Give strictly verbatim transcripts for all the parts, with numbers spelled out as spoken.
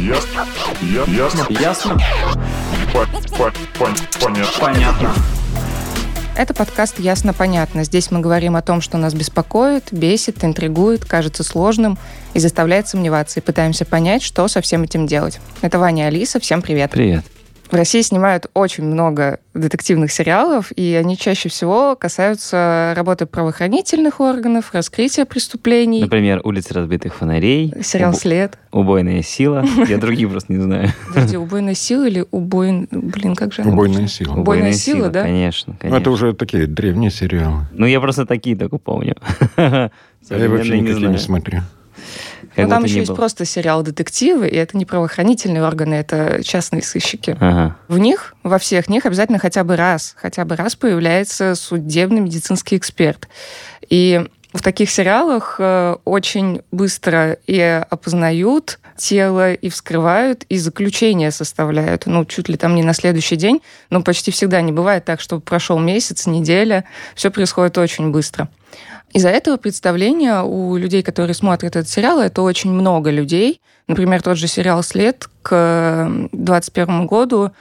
Ясно. Я, ясно. Ясно. По, по, по, понятно. Понятно. Это подкаст «Ясно-понятно». Здесь мы говорим о том, что нас беспокоит, бесит, интригует, кажется сложным и заставляет сомневаться, и пытаемся понять, что со всем этим делать. Это Ваня и Алиса. Всем привет. Привет. В России снимают очень много детективных сериалов, и они чаще всего касаются работы правоохранительных органов, раскрытия преступлений. Например, «Улица разбитых фонарей». Сериал уб... «След». «Убойная сила». Я другие просто не знаю. Подожди, «Убойная сила» или «Убойн...» Блин, как же она? «Убойная сила». «Убойная сила», да? Конечно, конечно. Это уже такие древние сериалы. Ну, я просто такие только помню. Я вообще никакие не смотрю. Ну, там еще есть был. Просто сериал «Детективы», и это не правоохранительные органы, это частные сыщики. Ага. В них, во всех них обязательно хотя бы раз, хотя бы раз появляется судебный медицинский эксперт. И в таких сериалах очень быстро и опознают тело, и вскрывают, и заключение составляют. Ну, чуть ли там не на следующий день, но почти всегда не бывает так, что прошел месяц, неделя. Все происходит очень быстро. Из-за этого представления у людей, которые смотрят этот сериал, это очень много людей. Например, тот же сериал «След» к двадцать первому году,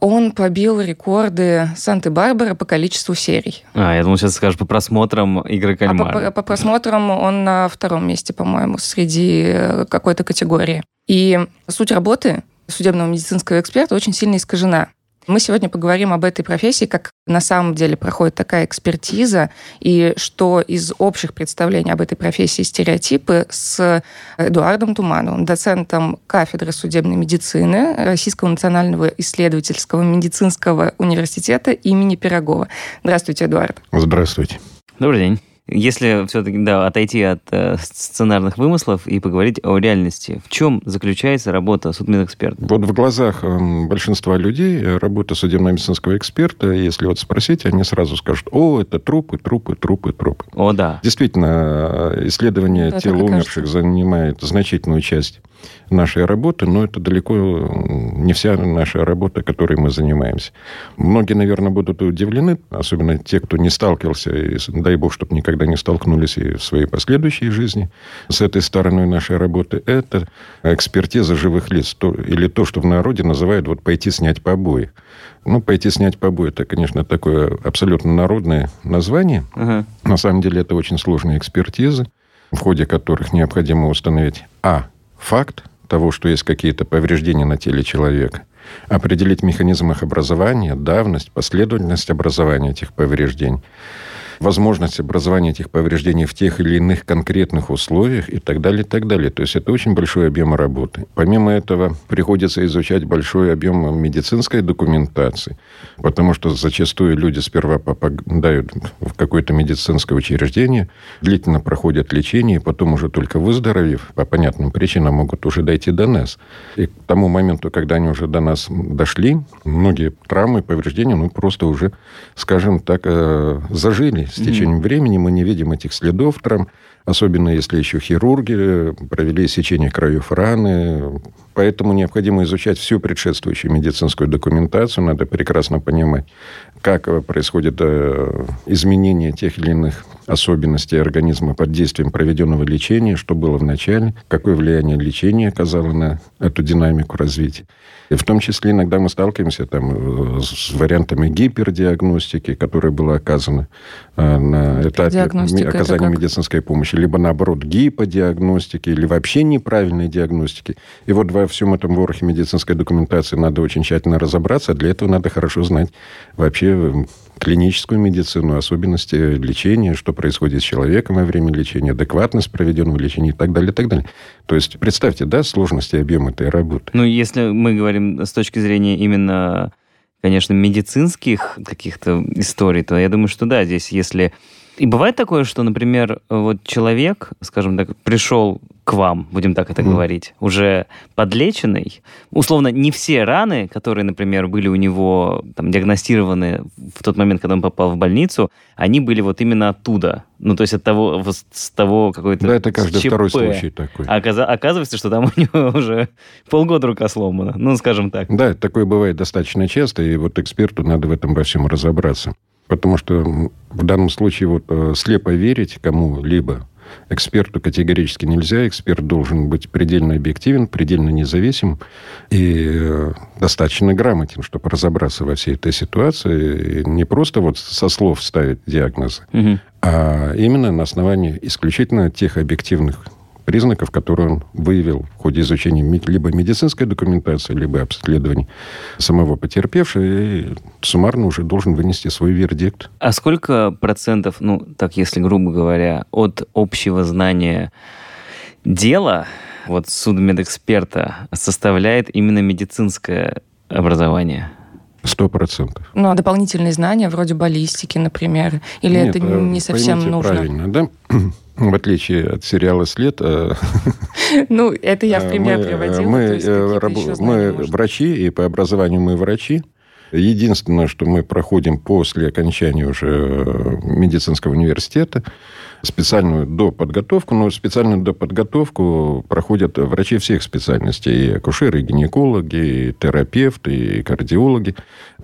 он побил рекорды Санты-Барбары по количеству серий. А, я думал, сейчас скажешь по просмотрам «Игры кальмара». А по, по просмотрам он на втором месте, по-моему, среди какой-то категории. И суть работы судебного медицинского эксперта очень сильно искажена. Мы сегодня поговорим об этой профессии, как на самом деле проходит такая экспертиза, и что из общих представлений об этой профессии стереотипы с Эдуардом Тумановым, доцентом кафедры судебной медицины Российского национального исследовательского медицинского университета имени Пирогова. Здравствуйте, Эдуард. Здравствуйте. Добрый день. Если все-таки да, отойти от э, сценарных вымыслов и поговорить о реальности, в чем заключается работа судмедэксперта? Вот в глазах э, большинства людей работа судебно-медицинского эксперта, если вот спросить, они сразу скажут: о, это трупы, трупы, трупы, трупы. О, да. Действительно, исследование да, тел умерших занимает значительную часть нашей работы, но это далеко не вся наша работа, которой мы занимаемся. Многие, наверное, будут удивлены, особенно те, кто не сталкивался, и, дай бог, чтобы никогда не столкнулись и в своей последующей жизни с этой стороной нашей работы. Это экспертиза живых лиц, то, или то, что в народе называют вот, «пойти снять побои». Ну, «пойти снять побои» — это, конечно, такое абсолютно народное название. Uh-huh. На самом деле это очень сложные экспертизы, в ходе которых необходимо установить а. факт того, что есть какие-то повреждения на теле человека, определить механизм их образования, давность, последовательность образования этих повреждений, возможность образования этих повреждений в тех или иных конкретных условиях и так далее, и так далее. То есть это очень большой объем работы. Помимо этого, приходится изучать большой объем медицинской документации, потому что зачастую люди сперва попадают в какое-то медицинское учреждение, длительно проходят лечение, и потом уже только выздоровев, по понятным причинам, могут уже дойти до нас. И к тому моменту, когда они уже до нас дошли, многие травмы, повреждения, ну, просто уже, скажем так, зажили. С течением mm-hmm. времени мы не видим этих следов травм, особенно если еще хирурги провели сечение краев раны. Поэтому необходимо изучать всю предшествующую медицинскую документацию. Надо прекрасно понимать, как происходит изменение тех или иных особенностей организма под действием проведенного лечения, что было в начале, какое влияние лечения оказало на эту динамику развития. И в том числе иногда мы сталкиваемся там, с вариантами гипердиагностики, которая была оказана на этапе оказания медицинской помощи, либо, наоборот, гиподиагностики, или вообще неправильной диагностики. И вот во всем этом ворохе медицинской документации надо очень тщательно разобраться, а для этого надо хорошо знать вообще клиническую медицину, особенности лечения, что происходит с человеком во время лечения, адекватность проведенного лечения и так далее, и так далее. То есть представьте, да, сложность и объем этой работы. Ну, если мы говорим с точки зрения именно, конечно, медицинских каких-то историй, то я думаю, что да, здесь если... И бывает такое, что, например, вот человек, скажем так, пришел к вам, будем так это mm. говорить, уже подлеченный. Условно, не все раны, которые, например, были у него там, диагностированы в тот момент, когда он попал в больницу, они были вот именно оттуда. Ну, то есть от того, вот, с того какой-то да, это каждый ЧП. Второй случай такой. А оказ- оказывается, что там у него уже полгода рука сломана, ну, скажем так. Да, такое бывает достаточно часто, и вот эксперту надо в этом во всем разобраться. Потому что в данном случае вот слепо верить кому-либо Эксперту категорически нельзя. Эксперт должен быть предельно объективен, предельно независим и достаточно грамотен, чтобы разобраться во всей этой ситуации. И не просто вот со слов ставить диагнозы, угу. а именно на основании исключительно тех объективных признаков, которые он выявил в ходе изучения либо медицинской документации, либо обследований самого потерпевшего, и суммарно уже должен вынести свой вердикт. А сколько процентов, ну, так если грубо говоря, от общего знания дела, вот судмедэксперта, составляет именно медицинское образование? Сто процентов. Ну, а дополнительные знания вроде баллистики, например, или Нет, это не совсем поймите нужно? Правильно, да? В отличие от сериала «След», ну это я в пример приводила. Мы врачи, и по образованию мы врачи. Единственное, что мы проходим после окончания уже медицинского университета, специальную доподготовку, но специальную доподготовку проходят врачи всех специальностей, и акушеры, и гинекологи, и терапевты, и кардиологи,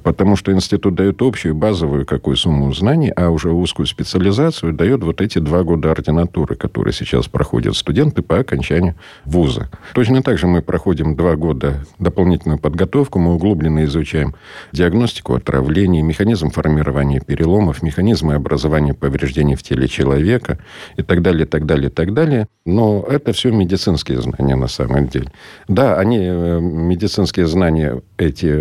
потому что институт дает общую базовую какую сумму знаний, а уже узкую специализацию дает вот эти два года ординатуры, которые сейчас проходят студенты по окончанию вуза. Точно так же мы проходим два года дополнительную подготовку, мы углубленно изучаем диагностику отравлений, механизм формирования переломов, механизмы образования повреждений в теле человека, и так далее, так далее, так далее. Но это все медицинские знания на самом деле. Да, они, медицинские знания эти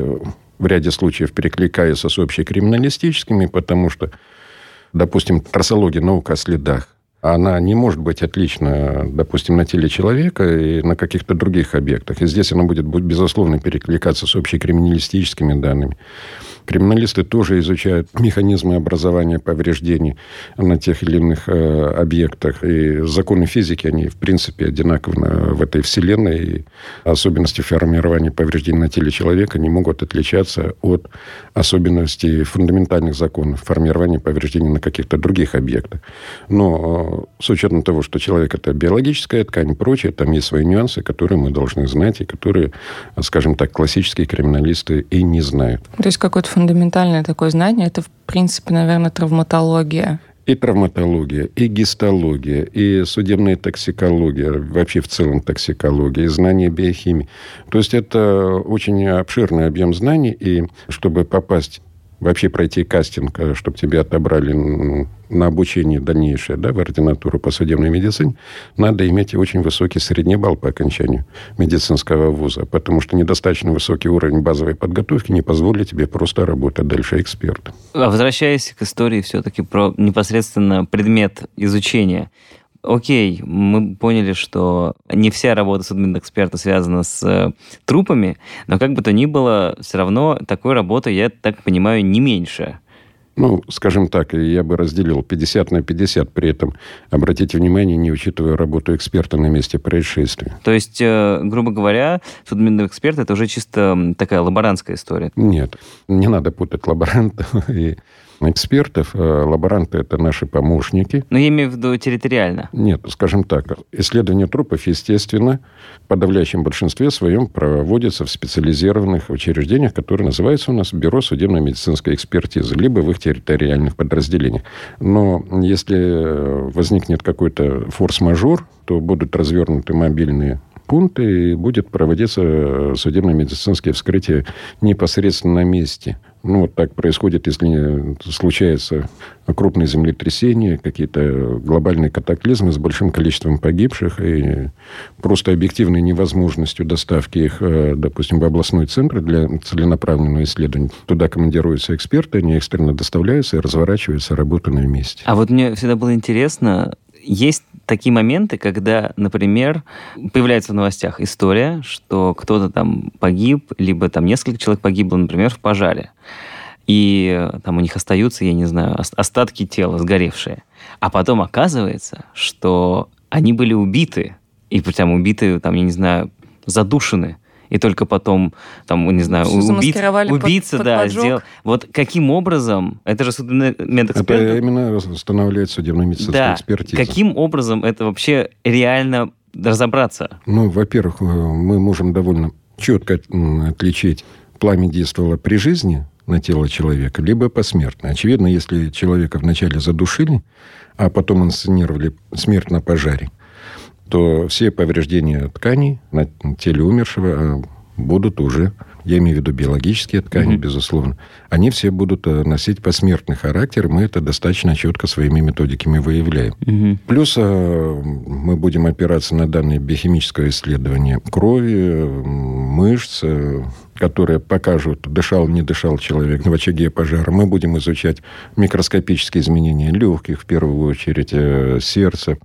в ряде случаев перекликаются с общекриминалистическими, потому что, допустим, трассология, наука о следах, она не может быть отлична, допустим, на теле человека и на каких-то других объектах. И здесь она будет, безусловно, перекликаться с общекриминалистическими данными. Криминалисты тоже изучают механизмы образования повреждений на тех или иных э, объектах. И законы физики, они, в принципе, одинаковы в этой вселенной. И особенности формирования повреждений на теле человека не могут отличаться от особенностей фундаментальных законов формирования повреждений на каких-то других объектах. Но с учетом того, что человек – это биологическая ткань и прочее, там есть свои нюансы, которые мы должны знать, и которые, скажем так, классические криминалисты и не знают. То есть какое-то фундаментальное такое знание – это, в принципе, наверное, травматология. И травматология, и гистология, и судебная токсикология, вообще в целом токсикология, и знание биохимии. То есть это очень обширный объем знаний, и чтобы попасть... Вообще пройти кастинг, чтобы тебя отобрали на обучение дальнейшее, да, в ординатуру по судебной медицине, надо иметь очень высокий средний балл по окончанию медицинского вуза, потому что недостаточно высокий уровень базовой подготовки не позволит тебе просто работать дальше экспертом. А возвращаясь к истории все-таки про непосредственно предмет изучения. Окей, мы поняли, что не вся работа судмедэксперта связана с э, трупами, но как бы то ни было, все равно такой работы, я так понимаю, не меньше. Ну, скажем так, я бы разделил пятьдесят на пятьдесят, при этом, обратите внимание, не учитывая работу эксперта на месте происшествия. То есть, э, грубо говоря, судмедэксперт – это уже чисто такая лаборантская история? Нет, не надо путать лаборантов и... экспертов. Лаборанты – это наши помощники. Но я имею в виду территориально. Нет, скажем так. Исследование трупов, естественно, в подавляющем большинстве своем проводится в специализированных учреждениях, которые называются у нас Бюро судебно-медицинской экспертизы, либо в их территориальных подразделениях. Но если возникнет какой-то форс-мажор, то будут развернуты мобильные пункты, и будет проводиться судебно-медицинские вскрытия непосредственно на месте. Ну, вот так происходит, если случаются крупные землетрясения, какие-то глобальные катаклизмы с большим количеством погибших и просто объективной невозможностью доставки их, допустим, в областной центр для целенаправленного исследования. Туда командируются эксперты, они экстренно доставляются и разворачиваются работа на месте. А вот мне всегда было интересно, есть такие моменты, когда, например, появляется в новостях история, что кто-то там погиб, либо там несколько человек погибло, например, в пожаре. И там у них остаются, я не знаю, остатки тела сгоревшие. А потом оказывается, что они были убиты. И прям убиты, там, я не знаю, задушены. И только потом, там, не знаю, убийц, убийца, под, под да, сделал. Вот каким образом, это же судебный медэксперт... Это именно устанавливает судебно-медицинская да. экспертиза. Каким образом это вообще реально разобраться? Ну, во-первых, мы можем довольно четко отличить, пламя действовало при жизни, на тело человека, либо посмертно. Очевидно, если человека вначале задушили, а потом инсценировали смерть на пожаре, то все повреждения тканей на теле умершего будут уже, я имею в виду биологические ткани, mm-hmm. безусловно, они все будут носить посмертный характер, мы это достаточно четко своими методиками выявляем. Mm-hmm. Плюс мы будем опираться на данные биохимического исследования крови, мышц, которые покажут, дышал, не дышал человек в очаге пожара. Мы будем изучать микроскопические изменения легких, в первую очередь, сердца,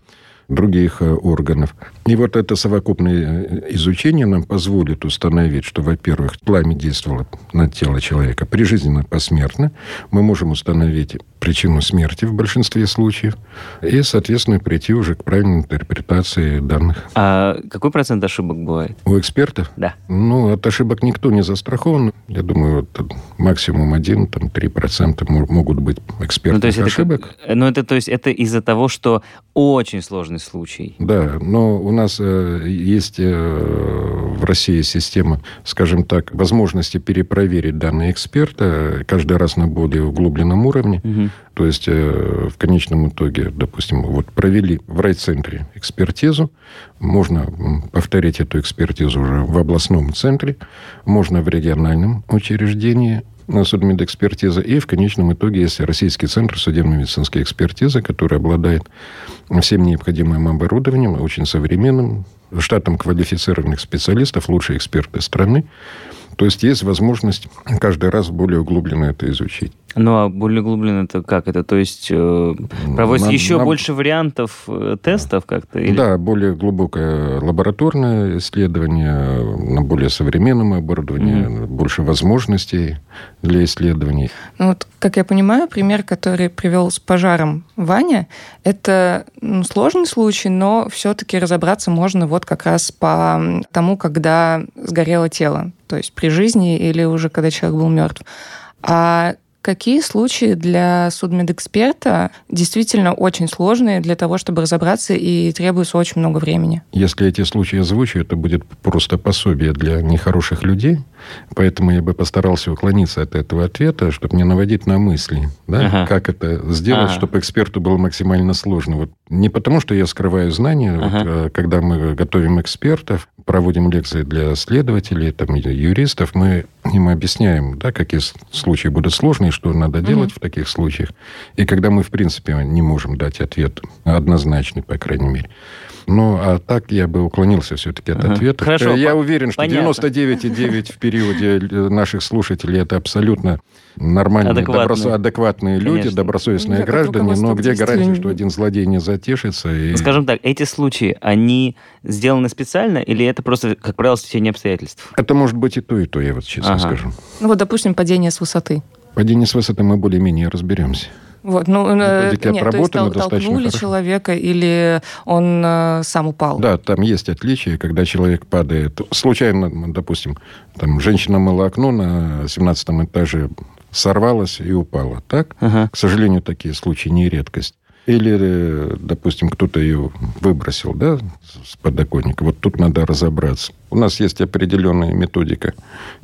других органов. И вот это совокупное изучение нам позволит установить, что, во-первых, пламя действовало на тело человека прижизненно, посмертно. Мы можем установить причину смерти в большинстве случаев и, соответственно, прийти уже к правильной интерпретации данных. А какой процент ошибок бывает? У экспертов? Да. Ну, от ошибок никто не застрахован. Я думаю, вот, максимум один-три процента могут быть экспертных ну, ошибок. Это, ну, это, то есть это из-за того, что очень сложно случай. Да, но у нас э, есть э, в России система, скажем так, возможности перепроверить данные эксперта каждый раз на более углубленном уровне. Угу. То есть э, в конечном итоге, допустим, вот провели в райцентре экспертизу, можно повторить эту экспертизу уже в областном центре, можно в региональном учреждении, на судмедэкспертиза, и в конечном итоге есть Российский центр судебно-медицинской экспертизы, который обладает всем необходимым оборудованием, очень современным, штатом квалифицированных специалистов, лучшие эксперты страны. То есть есть возможность каждый раз более углубленно это изучить. Ну, а более углубленно это как это? То есть э, проводится нам, еще нам... больше вариантов э, тестов как-то? Или... Да, более глубокое лабораторное исследование на более современном оборудовании, mm-hmm. больше возможностей для исследований. Ну, вот, как я понимаю, пример, который привел с пожаром Ваня, это ну, сложный случай, но все-таки разобраться можно вот как раз по тому, когда сгорело тело, то есть при жизни или уже когда человек был мертв. А какие случаи для судмедэксперта действительно очень сложные для того, чтобы разобраться, и требуется очень много времени? Если эти случаи озвучу, это будет просто пособие для нехороших людей, поэтому я бы постарался уклониться от этого ответа, чтобы не наводить на мысли, да, ага. как это сделать, ага. чтобы эксперту было максимально сложно. Вот не потому, что я скрываю знания, ага. вот, когда мы готовим экспертов, проводим лекции для следователей, там, юристов, мы им объясняем, да, какие случаи будут сложные, что надо делать mm-hmm. в таких случаях. И когда мы, в принципе, не можем дать ответ однозначный, по крайней мере. Ну, а так я бы уклонился все-таки от uh-huh. ответа. Хорошо, я по- уверен, что понятно. девяносто девять и девять в периоде наших слушателей это абсолютно нормальные, адекватные, добросо- адекватные люди, добросовестные я граждане, но где гарантия, что один злодей не затешится? И... Скажем так, эти случаи, они сделаны специально или это просто, как правило, стечение обстоятельств? Это может быть и то, и то, я вот честно ага. скажу. Ну вот, допустим, падение с высоты. Падение с высоты мы более-менее разберемся. Вот, ну, нет, то есть тол- толкнули хорошо. человека или он э, сам упал? Да, там есть отличия, когда человек падает. Случайно, допустим, там женщина мыла окно на семнадцатом этаже, сорвалась и упала. Так, ага. К сожалению, такие случаи не редкость. Или, допустим, кто-то ее выбросил, да, с подоконника. Вот тут надо разобраться. У нас есть определенная методика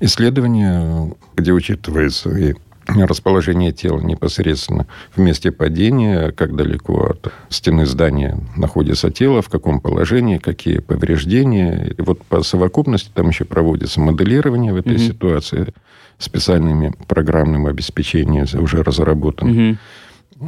исследования, где учитывается и расположение тела непосредственно в месте падения, как далеко от стены здания находится тело, в каком положении, какие повреждения. И вот по совокупности там еще проводится моделирование в этой mm-hmm. ситуации специальными программным обеспечением, уже разработанным. Mm-hmm.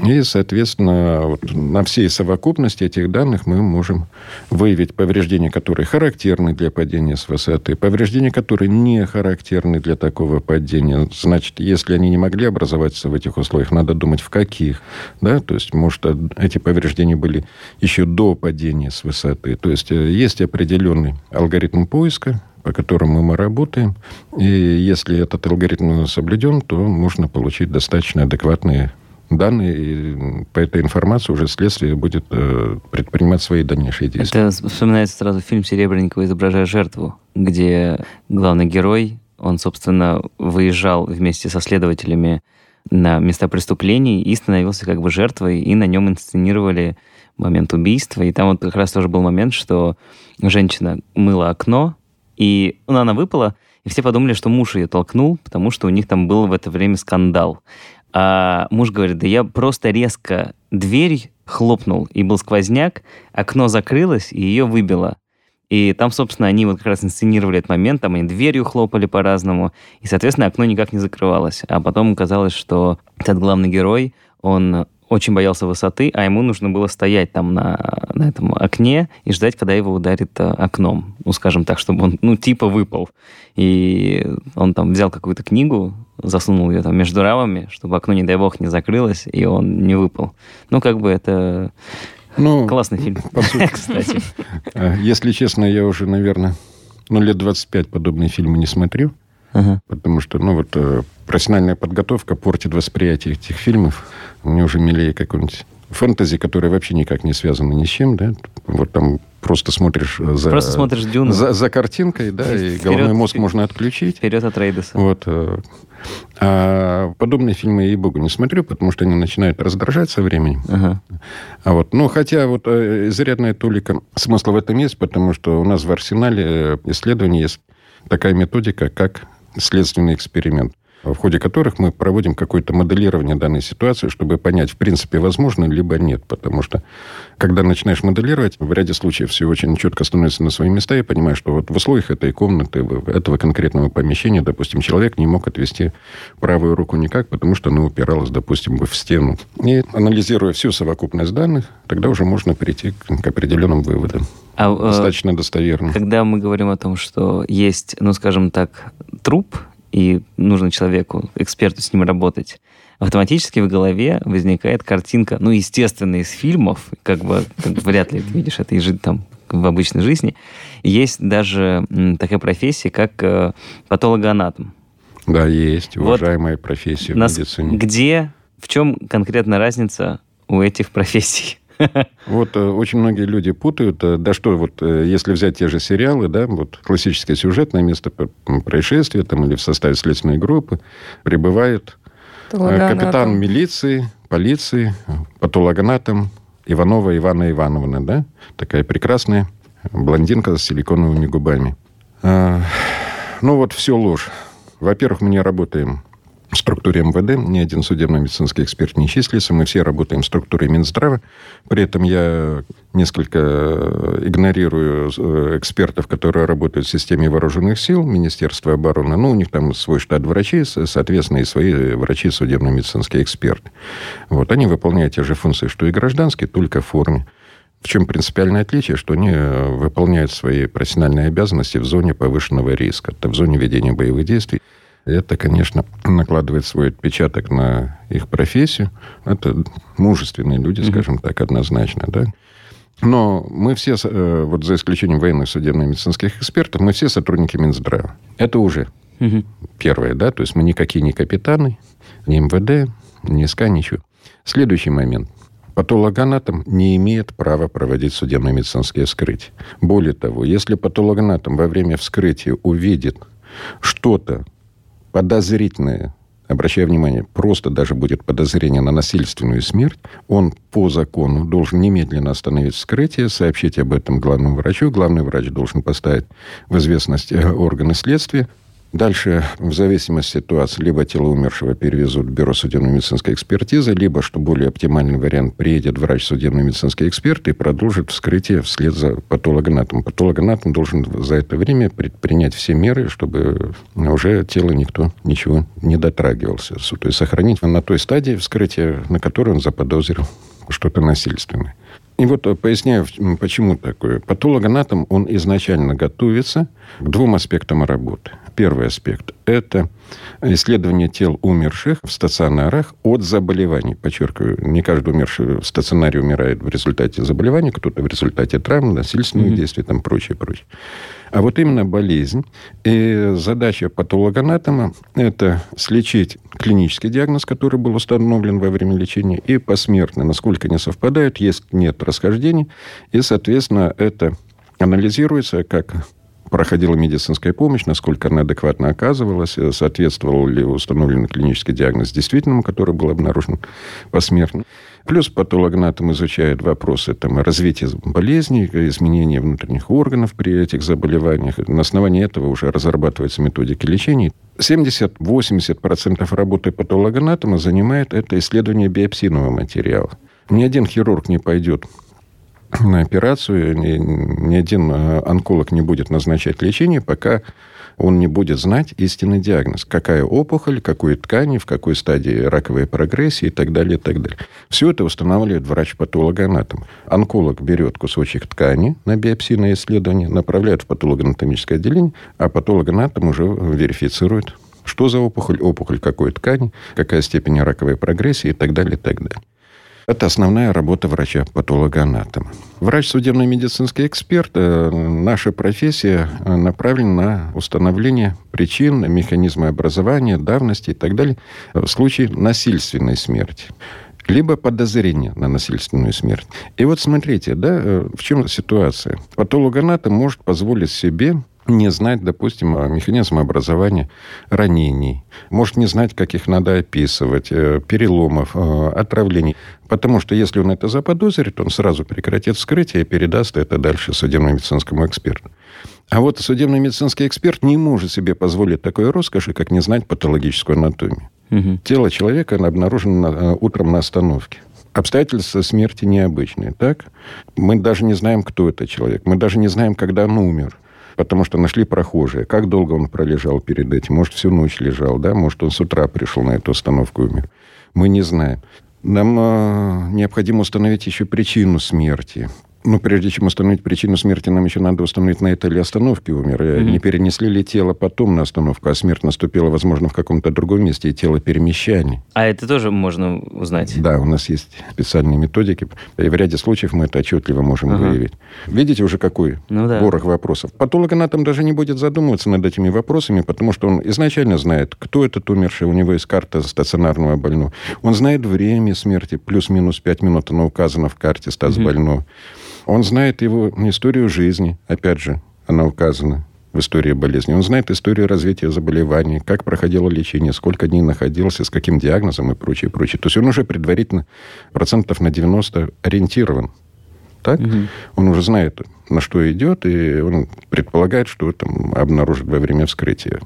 И, соответственно, вот на всей совокупности этих данных мы можем выявить повреждения, которые характерны для падения с высоты, повреждения, которые не характерны для такого падения. Значит, если они не могли образоваться в этих условиях, надо думать, в каких. Да? То есть, может, эти повреждения были еще до падения с высоты. То есть, есть определенный алгоритм поиска, по которому мы работаем. И если этот алгоритм соблюден, то можно получить достаточно адекватные данные, и по этой информации уже следствие будет э, предпринимать свои дальнейшие действия. Это вспоминается сразу фильм Серебренникова «Изображая жертву», где главный герой, он, собственно, выезжал вместе со следователями на места преступлений и становился как бы жертвой, и на нем инсценировали момент убийства. И там вот как раз тоже был момент, что женщина мыла окно, И ну, она выпала, и все подумали, что муж ее толкнул, потому что у них там был в это время скандал. А муж говорит, да я просто резко дверь хлопнул, и был сквозняк, окно закрылось, и ее выбило. И там, собственно, они вот как раз инсценировали этот момент, там они дверью хлопали по-разному, и, соответственно, окно никак не закрывалось. А потом оказалось, что этот главный герой, он очень боялся высоты, а ему нужно было стоять там на, на этом окне и ждать, когда его ударит окном, ну, скажем так, чтобы он, ну, типа выпал. И он там взял какую-то книгу, засунул ее там между рамами, чтобы окно, не дай бог, не закрылось, и он не выпал. Ну, как бы это... Ну, классный фильм, по сути. Кстати. Если честно, я уже, наверное, ну, лет двадцать пять подобные фильмы не смотрю, ага. потому что, ну, вот профессиональная подготовка портит восприятие этих фильмов. Мне уже милее какой-нибудь фэнтези, которая вообще никак не связана ни с чем, да? Вот там просто смотришь за... Просто смотришь Дюну. За, за картинкой, да, вперед, и головной мозг вперед, можно отключить. Вперед от Рейдеса. Вот. А подобные фильмы, ей-богу, не смотрю, потому что они начинают раздражать со временем. Ага. А вот, ну, хотя вот изрядная толика смысла в этом есть, потому что у нас в арсенале исследований есть такая методика, как следственный эксперимент, в ходе которых мы проводим какое-то моделирование данной ситуации, чтобы понять, в принципе, возможно, либо нет. Потому что, когда начинаешь моделировать, в ряде случаев все очень четко становится на свои места, и понимаешь, что вот в условиях этой комнаты, этого конкретного помещения, допустим, человек не мог отвести правую руку никак, потому что она упиралась, допустим, в стену. И анализируя всю совокупность данных, тогда уже можно прийти к определенным выводам. А, достаточно достоверно. Когда мы говорим о том, что есть, ну, скажем так, труп, и нужно человеку, эксперту с ним работать, автоматически в голове возникает картинка, ну, естественно, из фильмов, как бы как, вряд ли ты видишь это и жить там в обычной жизни. Есть даже м, такая профессия, как э, патологоанатом. Да, есть, уважаемая вот профессия в медицине. Где, в чем конкретно разница у этих профессий? Вот очень многие люди путают. Да что, вот если взять те же сериалы, да, вот классическое сюжетное место происшествия там, или в составе следственной группы прибывает патологоанатом, капитан милиции, полиции, патологоанатом Иванова Ивана Ивановна, да? Такая прекрасная блондинка с силиконовыми губами. А, ну вот все ложь. Во-первых, мы не работаем в структуре эм вэ дэ, ни один судебно-медицинский эксперт не числится, мы все работаем в структуре Минздрава. При этом я несколько игнорирую экспертов, которые работают в системе вооруженных сил, Министерства обороны. Ну, у них там свой штат врачей, соответственно, и свои врачи, судебно-медицинские эксперты. Вот, они выполняют те же функции, что и гражданские, только в форме. В чем принципиальное отличие, что они выполняют свои профессиональные обязанности в зоне повышенного риска, в зоне ведения боевых действий. Это, конечно, накладывает свой отпечаток на их профессию. Это мужественные люди, mm-hmm. скажем так, однозначно, да. Но мы все, вот за исключением военных судебно-медицинских экспертов, мы все сотрудники Минздрава. Это уже mm-hmm. первое, да. То есть мы никакие не капитаны, ни эм вэ дэ, ни эс ка, ничего. Следующий момент. Патологоанатом не имеет права проводить судебно-медицинские вскрытия. Более того, если патологоанатом во время вскрытия увидит что-то подозрительное, обращаю внимание, просто даже будет подозрение на насильственную смерть, он по закону должен немедленно остановить вскрытие, сообщить об этом главному врачу. Главный врач должен поставить в известность органы следствия. Дальше, в зависимости от ситуации, либо тело умершего перевезут в бюро судебно-медицинской экспертизы, либо, что более оптимальный вариант, приедет врач судебно-медицинский эксперт и продолжит вскрытие вслед за патологоанатом. Патологоанатом должен за это время предпринять все меры, чтобы уже тело никто ничего не дотрагивался. То есть сохранить на той стадии вскрытия, на которой он заподозрил что-то насильственное. И вот поясняю, почему такое. Патологоанатом, он изначально готовится к двум аспектам работы. Первый аспект – это исследование тел умерших в стационарах от заболеваний. Подчеркиваю, не каждый умерший в стационаре умирает в результате заболеваний, кто-то в результате травм, насильственных mm-hmm. действий, там прочее, прочее. А вот именно болезнь. И задача патологоанатома – это слечить клинический диагноз, который был установлен во время лечения, и посмертно, насколько они совпадают, есть нет расхождений, и, соответственно, это анализируется как проходила медицинская помощь, насколько она адекватно оказывалась, соответствовал ли установленный клинический диагноз действительному, который был обнаружен посмертно. Плюс патологоанатом изучают вопросы там, развития болезней, изменения внутренних органов при этих заболеваниях. На основании этого уже разрабатываются методики лечения. семьдесят-восемьдесят процентов работы патологоанатома занимает это исследование биопсийного материала. Ни один хирург не пойдет на операцию, ни, ни один онколог не будет назначать лечение, пока он не будет знать истинный диагноз. Какая опухоль, какой ткани, в какой стадии раковой прогрессии и так далее, и так далее. Все это устанавливает врач-патологоанатом. Онколог берет кусочек ткани на биопсийное исследование, направляет в патологоанатомическое отделение, а патологоанатом уже верифицирует, что за опухоль, опухоль какой ткани, какая степень раковой прогрессии и так далее, и так далее. Это основная работа врача-патологоанатома. Врач-судебно-медицинский эксперт. Наша профессия направлена на установление причин, механизма образования, давности и так далее в случае насильственной смерти. Либо подозрение на насильственную смерть. И вот смотрите, да, в чем ситуация. Патологоанатом может позволить себе не знать, допустим, механизм образования ранений, может не знать, как их надо описывать, переломов, отравлений. Потому что если он это заподозрит, он сразу прекратит вскрытие и передаст это дальше судебно-медицинскому эксперту. А вот судебно-медицинский эксперт не может себе позволить такой роскоши, как не знать патологическую анатомию. Угу. Тело человека обнаружено утром на остановке. Обстоятельства смерти необычные, так? Мы даже не знаем, кто это человек. Мы даже не знаем, когда он умер. Потому что нашли прохожие. Как долго он пролежал перед этим? Может, всю ночь лежал, да? Может, он с утра пришел на эту остановку и умер. Мы не знаем. Нам э, необходимо установить еще причину смерти. Но прежде чем установить причину смерти, нам еще надо установить, на этой ли остановке умер. Mm-hmm. Не перенесли ли тело потом на остановку, а смерть наступила, возможно, в каком-то другом месте, и тело перемещали. А это тоже можно узнать? Да, у нас есть специальные методики, и в ряде случаев мы это отчетливо можем uh-huh. выявить. Видите уже, какой ну, да. ворох вопросов. Патологоанатом даже не будет задумываться над этими вопросами, потому что он изначально знает, кто этот умерший, у него есть карта стационарного больного. Он знает время смерти, плюс-минус пять минут, оно указано в карте стац-больного. Mm-hmm. Он знает его историю жизни, опять же, она указана в истории болезни. Он знает историю развития заболеваний, как проходило лечение, сколько дней находился, с каким диагнозом и прочее, прочее. То есть он уже предварительно процентов на девяносто ориентирован. Так? Угу. Он уже знает, на что идет, и он предполагает, что там обнаружит во время вскрытия.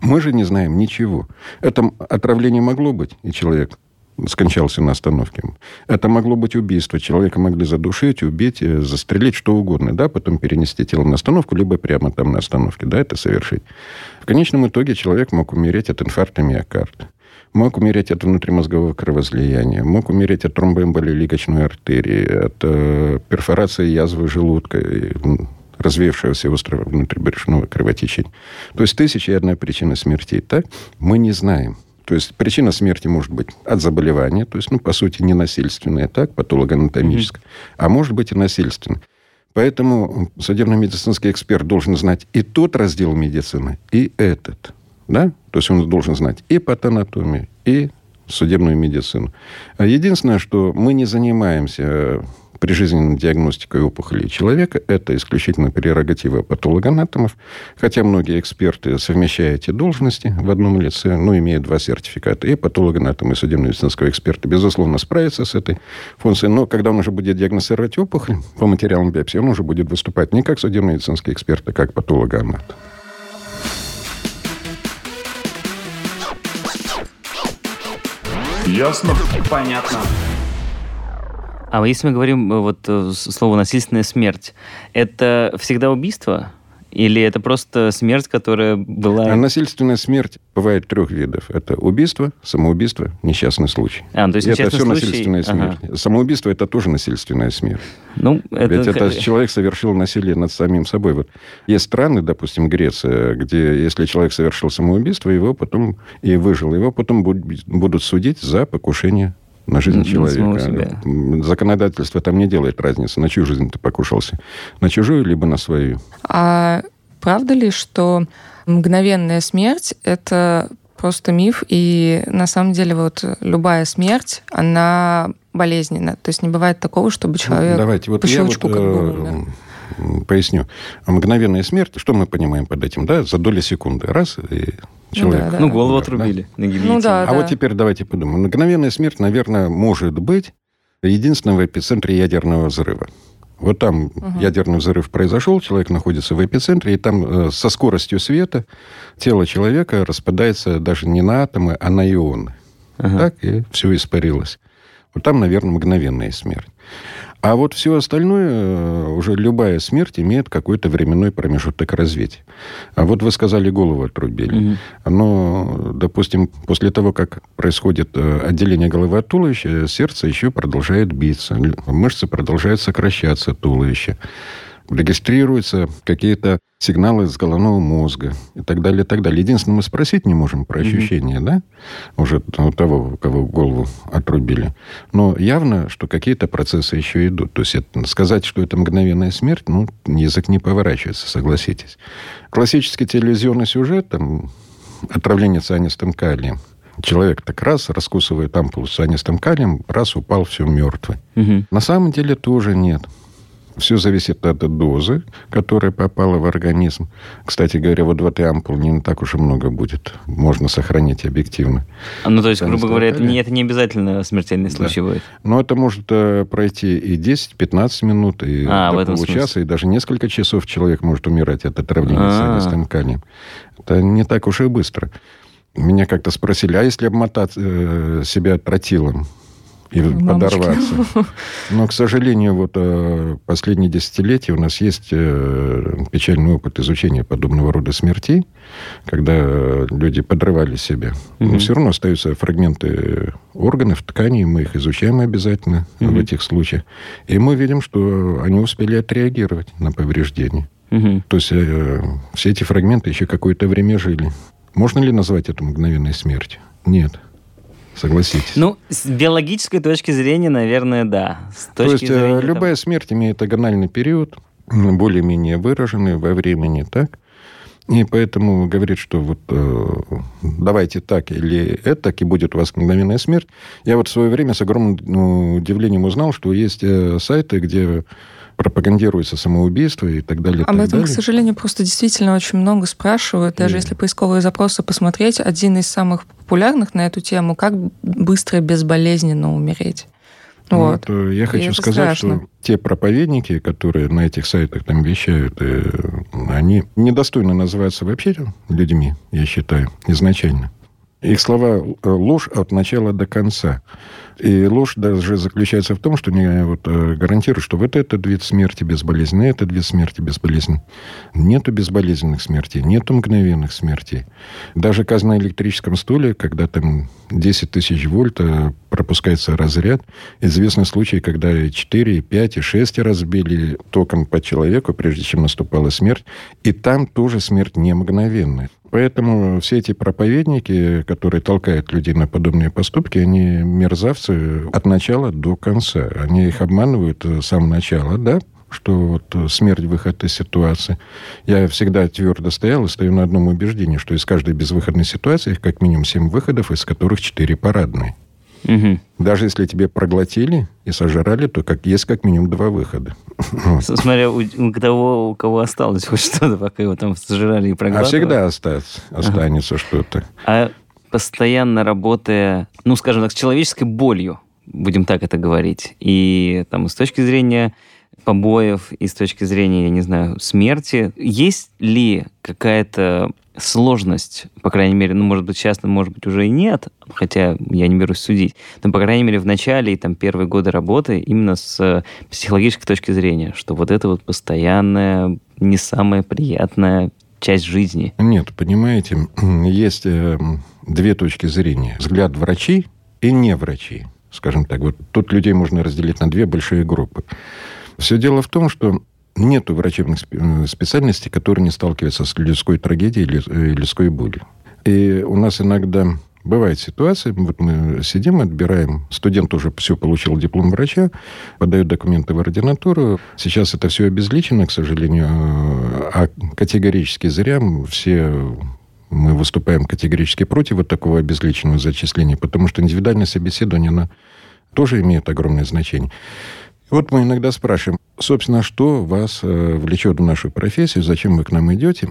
Мы же не знаем ничего. Это отравление могло быть, и человек скончался на остановке. Это могло быть убийство. Человека могли задушить, убить, застрелить, что угодно, да, потом перенести тело на остановку, либо прямо там на остановке, да, это совершить. В конечном итоге человек мог умереть от инфаркта миокарда, мог умереть от внутримозгового кровоизлияния, мог умереть от тромбоэмболии легочной артерии, от э, перфорации язвы желудка, развеявшегося острого внутрибрюшного кровотечения. То есть тысяча и одна причина смерти. Так мы не знаем. То есть причина смерти может быть от заболевания, то есть, ну, по сути, не насильственная, так, патологоанатомическая, mm-hmm. а может быть и насильственная. Поэтому судебно-медицинский эксперт должен знать и тот раздел медицины, и этот, да? То есть он должен знать и патанатомию, и судебную медицину. Единственное, что мы не занимаемся прижизненной диагностикой опухолей человека, это исключительно прерогатива патологоанатомов, хотя многие эксперты, совмещая эти должности в одном лице, но имея два сертификата, и патологоанатом, и судебно-медицинского эксперта, безусловно, справится с этой функцией, но когда он уже будет диагностировать опухоль по материалам биопсии, он уже будет выступать не как судебно-медицинский эксперт, а как патологоанатом. Ясно? Понятно. А если мы говорим, вот, слово «насильственная смерть», это всегда убийство? Или это просто смерть, которая была... А насильственная смерть бывает трех видов. Это убийство, самоубийство, несчастный случай. А, то есть это все случай... насильственная смерть. Ага. Самоубийство – это тоже насильственная смерть. Ну, это... Ведь это человек совершил насилие над самим собой. Вот есть страны, допустим, Греция, где если человек совершил самоубийство, его потом и выжил, его потом будут судить за покушение на жизнь ну, человека. Законодательство там не делает разницы, на чью жизнь ты покушался. На чужую, либо на свою. А правда ли, что мгновенная смерть – это просто миф, и на самом деле вот любая смерть, она болезненна? То есть не бывает такого, чтобы человек Давайте, вот по щелчку вот, как бы умер. поясню. Мгновенная смерть, что мы понимаем под этим, да? За доли секунды. Раз, и человек... Ну, да, да. ну голову отрубили. Да? Ну, да, а да. вот теперь давайте подумаем. Мгновенная смерть, наверное, может быть единственным в эпицентре ядерного взрыва. Вот там угу. ядерный взрыв произошел, человек находится в эпицентре, и там со скоростью света тело человека распадается даже не на атомы, а на ионы. Ага. Так, и все испарилось. Вот там, наверное, мгновенная смерть. А вот все остальное, уже любая смерть имеет какой-то временной промежуток развития. А вот вы сказали, голову отрубили. Угу. Но, допустим, после того, как происходит отделение головы от туловища, сердце еще продолжает биться, мышцы продолжают сокращаться от туловища, регистрируются какие-то сигналы с головного мозга и так далее, и так далее. Единственное, мы спросить не можем про ощущения, mm-hmm. да, уже того, кого голову отрубили. Но явно, что какие-то процессы еще идут. То есть это, сказать, что это мгновенная смерть, ну, язык не поворачивается, согласитесь. Классический телевизионный сюжет, там, отравление цианистым калием. Человек так раз раскусывает ампулу с цианистым калием, раз упал, все мертвый. Mm-hmm. На самом деле тоже нет. Все зависит от дозы, которая попала в организм. Кстати говоря, вот двадцать ампул не так уж и много будет. Можно сохранить объективно. Ну, то есть, Станис грубо говоря, это не, это не обязательно смертельный случай да. будет. Но это может э, пройти и десять-пятнадцать минут, и а, до получаса, смысле? И даже несколько часов человек может умирать от отравления цианистым калием. Это не так уж и быстро. Меня как-то спросили, а если обмотать э, себя тротилом? И мамочка. Подорваться. Но, к сожалению, вот последние десятилетия у нас есть печальный опыт изучения подобного рода смертей, когда люди подрывали себя. Mm-hmm. Но все равно остаются фрагменты органов, тканей, мы их изучаем обязательно mm-hmm. в этих случаях. И мы видим, что они успели отреагировать на повреждения. Mm-hmm. То есть э, все эти фрагменты еще какое-то время жили. Можно ли назвать это мгновенной смертью? Нет. Согласитесь. Ну, с биологической точки зрения, наверное, да. С точки То есть зрения, любая там... смерть имеет агональный период, более-менее выраженный во времени, так? И поэтому говорит, что вот э, давайте так или это, и будет у вас мгновенная смерть. Я вот в свое время с огромным ну, удивлением узнал, что есть э, сайты, где пропагандируется самоубийство и так далее. Об так этом, далее. К сожалению, просто действительно очень много спрашивают. Даже и... если поисковые запросы посмотреть, один из самых популярных на эту тему, как быстро и безболезненно умереть. Вот. Вот, я хочу сказать, страшно. Что те проповедники, которые на этих сайтах там вещают, они недостойно называются вообще людьми, я считаю, изначально. Их слова ложь от начала до конца. И ложь даже заключается в том, что они вот гарантируют, что вот этот вид смерти безболезненный, этот вид смерти безболезненный. Нету безболезненных смертей, нету мгновенных смертей. Даже казна на электрическом стуле, когда там десять тысяч вольт пропускается разряд. Известны случаи, когда и четыре, и пять, и шесть раз били током по человеку, прежде чем наступала смерть. И там тоже смерть не мгновенная. Поэтому все эти проповедники, которые толкают людей на подобные поступки, они мерзавцы от начала до конца. Они их обманывают с самого начала, да? Что вот смерть – выход из ситуации. Я всегда твердо стоял и стою на одном убеждении, что из каждой безвыходной ситуации как минимум семь выходов, из которых четыре парадные. Угу. Даже если тебе проглотили и сожрали, то как есть как минимум два выхода. Смотря у, у того, у кого осталось хоть что-то, пока его там сожрали и проглотили. А всегда остается, останется ага. что-то. А постоянно работая, ну, скажем так, с человеческой болью, будем так это говорить, и там с точки зрения побоев, и с точки зрения, я не знаю, смерти, есть ли какая-то... сложность, по крайней мере, ну, может быть, сейчас, может быть, уже и нет, хотя я не берусь судить, но, по крайней мере, в начале и там первые годы работы именно с психологической точки зрения, что вот это вот постоянная, не самая приятная часть жизни. Нет, понимаете, есть две точки зрения. Взгляд врачей и не врачей, скажем так. Вот тут людей можно разделить на две большие группы. Все дело в том, что нету врачебных специальностей, которые не сталкиваются с людской трагедией или людской болью. И у нас иногда бывают ситуации, вот мы сидим, отбираем, студент уже все получил диплом врача, подает документы в ординатуру. Сейчас это все обезличено, к сожалению, а категорически зря все... Мы выступаем категорически против вот такого обезличенного зачисления, потому что индивидуальное собеседование, оно тоже имеет огромное значение. Вот мы иногда спрашиваем, собственно, что вас э, влечет в нашу профессию, зачем вы к нам идете?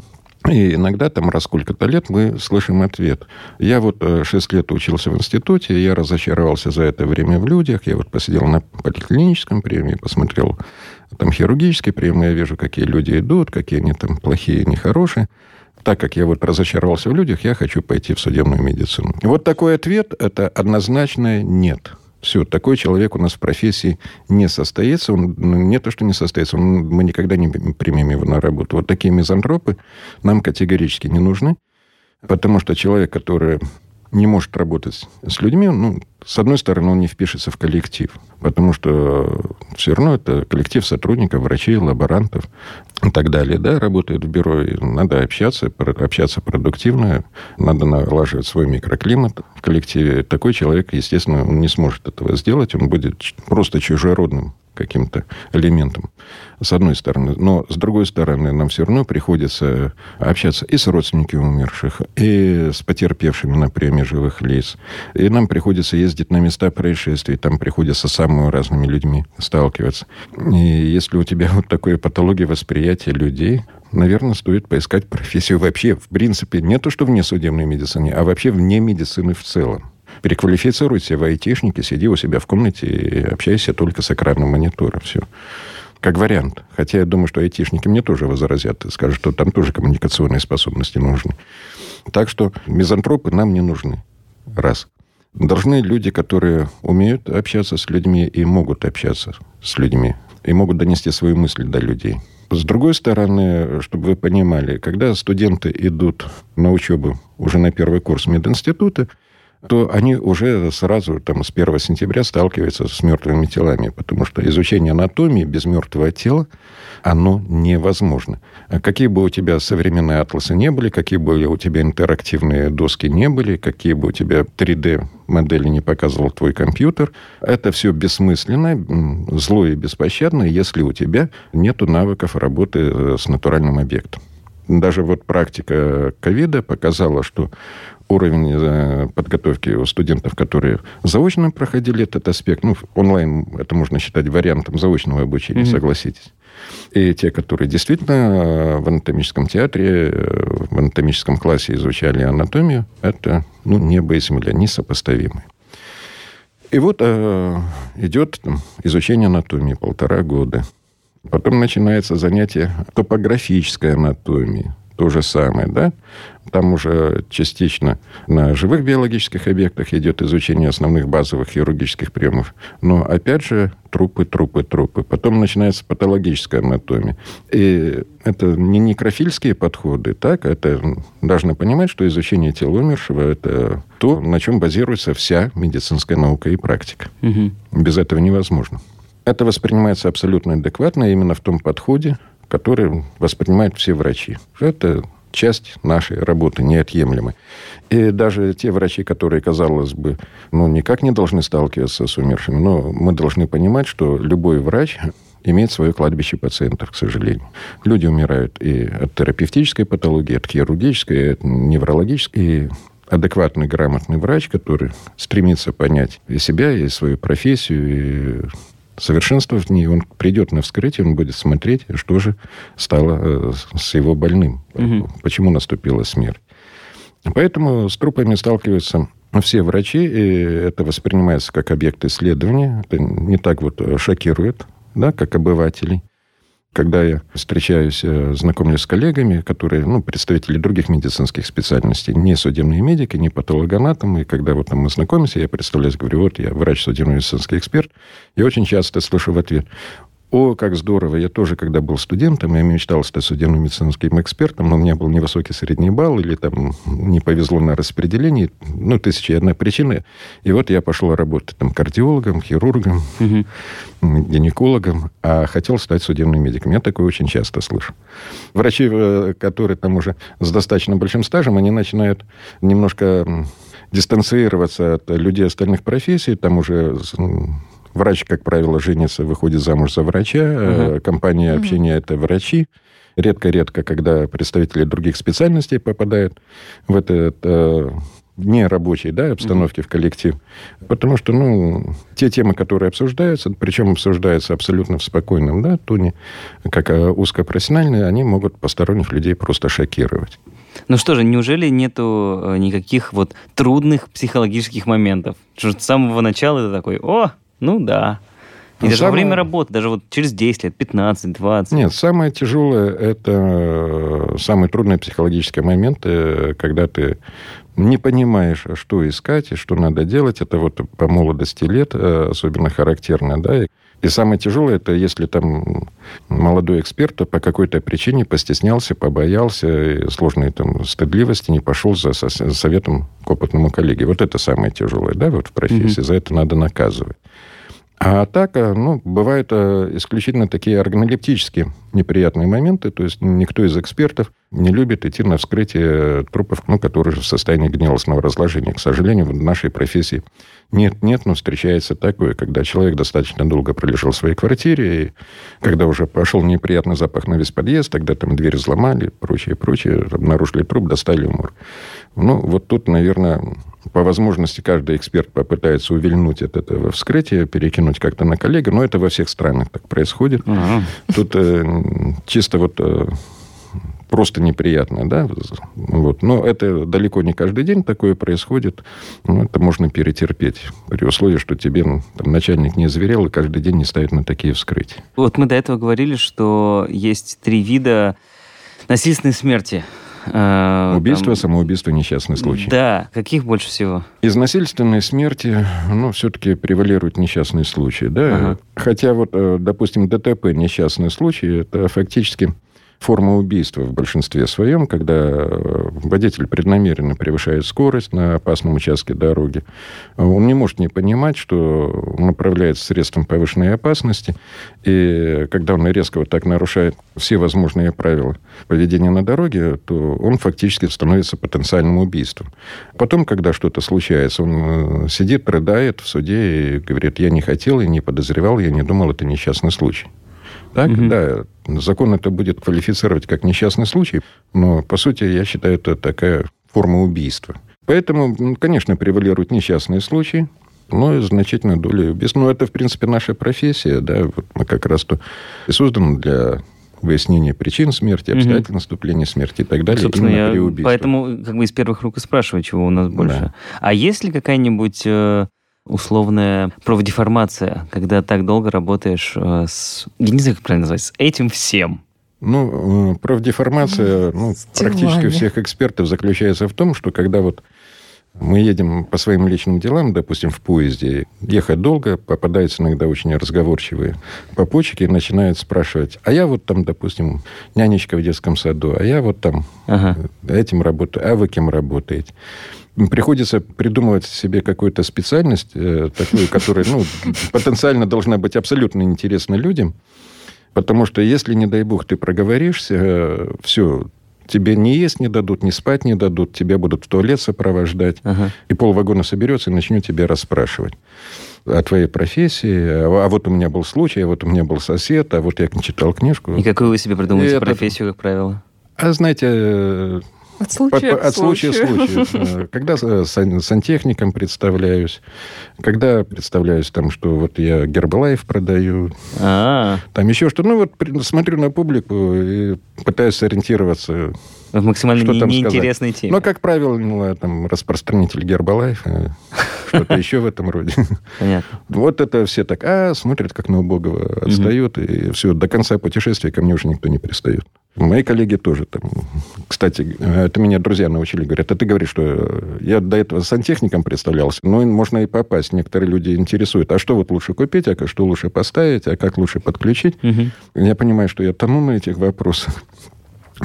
И иногда там раз сколько-то лет мы слышим ответ. Я вот шесть лет учился в институте, я разочаровался за это время в людях. Я вот посидел на поликлиническом приеме, посмотрел там хирургический прием, я вижу, какие люди идут, какие они там плохие, нехорошие. Так как я вот разочаровался в людях, я хочу пойти в судебную медицину. Вот такой ответ – это однозначное «нет». Все, такой человек у нас в профессии не состоится. Он не то, что не состоится, он, мы никогда не примем его на работу. Вот такие мизантропы нам категорически не нужны, потому что человек, который не может работать с людьми, ну, с одной стороны, он не впишется в коллектив, потому что все равно это коллектив сотрудников, врачей, лаборантов и так далее. Да, работает в бюро, и надо общаться, общаться продуктивно, надо налаживать свой микроклимат в коллективе. Такой человек, естественно, он не сможет этого сделать, он будет просто чужеродным каким-то элементом, с одной стороны. Но, с другой стороны, нам все равно приходится общаться и с родственниками умерших, и с потерпевшими на приеме живых лиц. И нам приходится ездить на места происшествий, там приходится с самыми разными людьми сталкиваться. И если у тебя вот такая патология восприятия людей, наверное, стоит поискать профессию вообще, в принципе, не то что вне судебной медицины, а вообще вне медицины в целом. Переквалифицируйся в айтишники, сиди у себя в комнате и общайся только с экраном монитора. Все. Как вариант. Хотя я думаю, что айтишники мне тоже возразят и скажут, что там тоже коммуникационные способности нужны. Так что мизантропы нам не нужны. Раз. Должны люди, которые умеют общаться с людьми и могут общаться с людьми, и могут донести свою мысль до людей. С другой стороны, чтобы вы понимали, когда студенты идут на учебу уже на первый курс мединститута, то они уже сразу там, с первого сентября сталкиваются с мертвыми телами, потому что изучение анатомии без мертвого тела, оно невозможно. Какие бы у тебя современные атласы не были, какие бы у тебя интерактивные доски не были, какие бы у тебя три дэ модели не показывал твой компьютер, это все бессмысленно, зло и беспощадно, если у тебя нет навыков работы с натуральным объектом. Даже вот практика ковида показала, что уровень подготовки у студентов, которые заочно проходили этот аспект, ну, онлайн это можно считать вариантом заочного обучения, mm-hmm. согласитесь. И те, которые действительно в анатомическом театре, в анатомическом классе изучали анатомию, это, ну, небо и земля, несопоставимые. И вот э, идет там, изучение анатомии полтора года. Потом начинается занятие топографической анатомии. То же самое, да? Там уже частично на живых биологических объектах идет изучение основных базовых хирургических приемов. Но, опять же, трупы, трупы, трупы. Потом начинается патологическая анатомия. И это не некрофильские подходы, так? Это должны понимать, что изучение тела умершего – это то, на чем базируется вся медицинская наука и практика. Угу. Без этого невозможно. Это воспринимается абсолютно адекватно именно в том подходе, который воспринимают все врачи. Это часть нашей работы, неотъемлемой. И даже те врачи, которые, казалось бы, ну, никак не должны сталкиваться с умершими, но мы должны понимать, что любой врач имеет свое кладбище пациентов, к сожалению. Люди умирают и от терапевтической патологии, и от хирургической, и от неврологической. И адекватный, грамотный врач, который стремится понять и себя, и свою профессию, и совершенствовать в ней, он придет на вскрытие, он будет смотреть, что же стало с его больным, угу. почему наступила смерть. Поэтому с трупами сталкиваются все врачи, и это воспринимается как объект исследования. Это не так вот шокирует, да, как обывателей. Когда я встречаюсь, знакомлюсь с коллегами, которые, ну, представители других медицинских специальностей, не судебные медики, не патологоанатомы, и когда вот там мы знакомимся, я представляюсь, говорю, вот я врач, судебный медицинский эксперт, я очень часто слышу в ответ, о, как здорово, я тоже, когда был студентом, я мечтал стать судебным медицинским экспертом, но у меня был невысокий средний балл, или там не повезло на распределении, ну, тысяча и одна причина, и вот я пошел работать там кардиологом, хирургом, угу. гинекологом, а хотел стать судебным медиком. Я такое очень часто слышу. Врачи, которые там уже с достаточно большим стажем, они начинают немножко дистанцироваться от людей остальных профессий, там уже... Врач, как правило, женится, выходит замуж за врача. Uh-huh. Компания общения uh-huh. – это врачи. Редко-редко, когда представители других специальностей попадают в этот э, в нерабочей да, обстановке mm-hmm. в коллектив. Потому что ну, те темы, которые обсуждаются, причем обсуждаются абсолютно в спокойном да, тоне, как узкопрофессиональные, они могут посторонних людей просто шокировать. Ну что же, неужели нету никаких вот трудных психологических моментов? Что с самого начала это такой, о, ну да. И даже самое... во время работы, даже вот через десять лет, пятнадцать, двадцать. Нет, самое тяжелое, это самый трудный психологический момент, когда ты не понимаешь, что искать и что надо делать. Это вот по молодости лет особенно характерно, да. И самое тяжелое, это если там молодой эксперт по какой-то причине постеснялся, побоялся, сложной там стыдливости, не пошел за советом к опытному коллеге. Вот это самое тяжелое, да, вот в профессии. Mm-hmm. За это надо наказывать. А так, ну, бывают исключительно такие органолептические неприятные моменты. То есть никто из экспертов не любит идти на вскрытие трупов, ну, которые в состоянии гнилостного разложения. К сожалению, в нашей профессии нет-нет, но встречается такое, когда человек достаточно долго пролежал в своей квартире, и когда уже пошел неприятный запах на весь подъезд, тогда там дверь взломали, прочее, прочее, обнаружили труп, достали морг. Ну, вот тут, наверное... По возможности, каждый эксперт попытается увильнуть от этого вскрытия, перекинуть как-то на коллега, но это во всех странах так происходит. Угу. Тут э, чисто вот э, просто неприятно, да? Вот. Но это далеко не каждый день такое происходит. Ну, это можно перетерпеть при условии, что тебе ну, там, начальник не озверел и каждый день не ставит на такие вскрытия. Вот мы до этого говорили, что есть три вида насильственной смерти. Убийство, там... самоубийство, несчастный случай. Да, каких больше всего? Из насильственной смерти, ну, все-таки превалирует несчастный случай, да. Ага. Хотя вот, допустим, ДТП, несчастный случай, это фактически форма убийства в большинстве своем, когда водитель преднамеренно превышает скорость на опасном участке дороги. Он не может не понимать, что он управляется средством повышенной опасности. И когда он резко вот так нарушает все возможные правила поведения на дороге, то он фактически становится потенциальным убийством. Потом, когда что-то случается, он сидит, рыдает в суде и говорит, я не хотел, я не подозревал, я не думал, это несчастный случай. Так, угу. Да, закон это будет квалифицировать как несчастный случай, но, по сути, я считаю, это такая форма убийства. Поэтому, ну, конечно, превалируют несчастные случаи, но и значительная доля убийств. Но это, в принципе, наша профессия, да, вот мы как раз-то созданы для выяснения причин смерти, обстоятельств угу. наступления смерти и так далее. Собственно, именно я при убийстве. Поэтому как бы из первых рук и спрашиваю, чего у нас больше. Да. А есть ли какая-нибудь... условная профдеформация, когда так долго работаешь с... Я не знаю, как правильно называется, с этим всем. Ну, профдеформация ну, практически всех экспертов заключается в том, что когда вот мы едем по своим личным делам, допустим, в поезде, ехать долго, попадаются иногда очень разговорчивые попутчики и начинают спрашивать, а я вот там, допустим, нянечка в детском саду, а я вот там ага. этим работаю, а вы кем работаете? Приходится придумывать себе какую-то специальность, э, такую, которая ну, потенциально должна быть абсолютно интересна людям, потому что если, не дай бог, ты проговоришься, э, все, тебе не есть не дадут, не спать не дадут, тебя будут в туалет сопровождать, ага. и полвагона соберется и начнет тебя расспрашивать о твоей профессии, а вот у меня был случай, а вот у меня был сосед, а вот я читал книжку. И какую вы себе придумываете это... профессию, как правило? А знаете... Э, От случая к случаю. Когда сантехником представляюсь, когда представляюсь, там, что вот я Гербалайф продаю, А-а-а. там еще что-то. Ну, вот смотрю на публику и пытаюсь ориентироваться. В максимально не- неинтересной сказать. Теме. Но, как правило, ну, там, распространитель Гербалайфа, что-то еще в этом роде. Понятно. Вот это все так, а, смотрят, как на убогого отстают, и все, до конца путешествия ко мне уже никто не пристает. Мои коллеги тоже там. Кстати, это меня друзья научили. Говорят, а ты говоришь, что я до этого сантехником представлялся. Ну, можно и попасть. Некоторые люди интересуют, а что вот лучше купить, а что лучше поставить, а как лучше подключить. Угу. Я понимаю, что я тону на этих вопросах.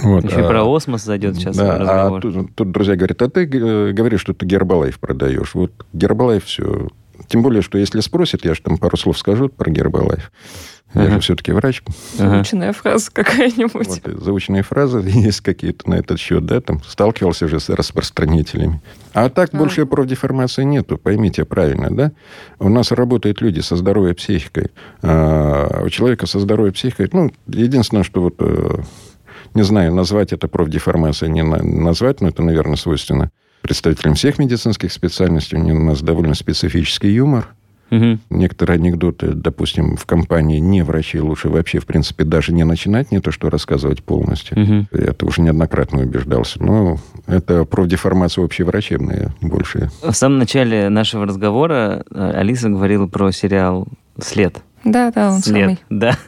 Вот, Еще а, про осмос зайдет сейчас да, разговор. А тут, тут друзья говорят, а ты говоришь, что ты Гербалайф продаешь. Вот Гербалайф все. Тем более, что если спросят, я же там пару слов скажу про Гербалайф. Я ага. же все-таки врач. Заученная ага. фраза какая-нибудь. Вот, заученные фразы есть какие-то на этот счет, да, там сталкивался же с распространителями. А так ага. больше профдеформации нету, поймите правильно, да? У нас работают люди со здоровой психикой. А у человека со здоровой психикой, ну, единственное, что вот, не знаю, назвать это профдеформацией, не назвать, но это, наверное, свойственно представителям всех медицинских специальностей. У нас довольно специфический юмор. Угу. Некоторые анекдоты, допустим, в компании не врачей лучше вообще, в принципе, даже не начинать, не то что рассказывать полностью. Угу. Я это уже неоднократно убеждался. Но это про деформацию общеврачебные больше. В самом начале нашего разговора Алиса говорила про сериал «След». Да, да, он «След», самый. Да.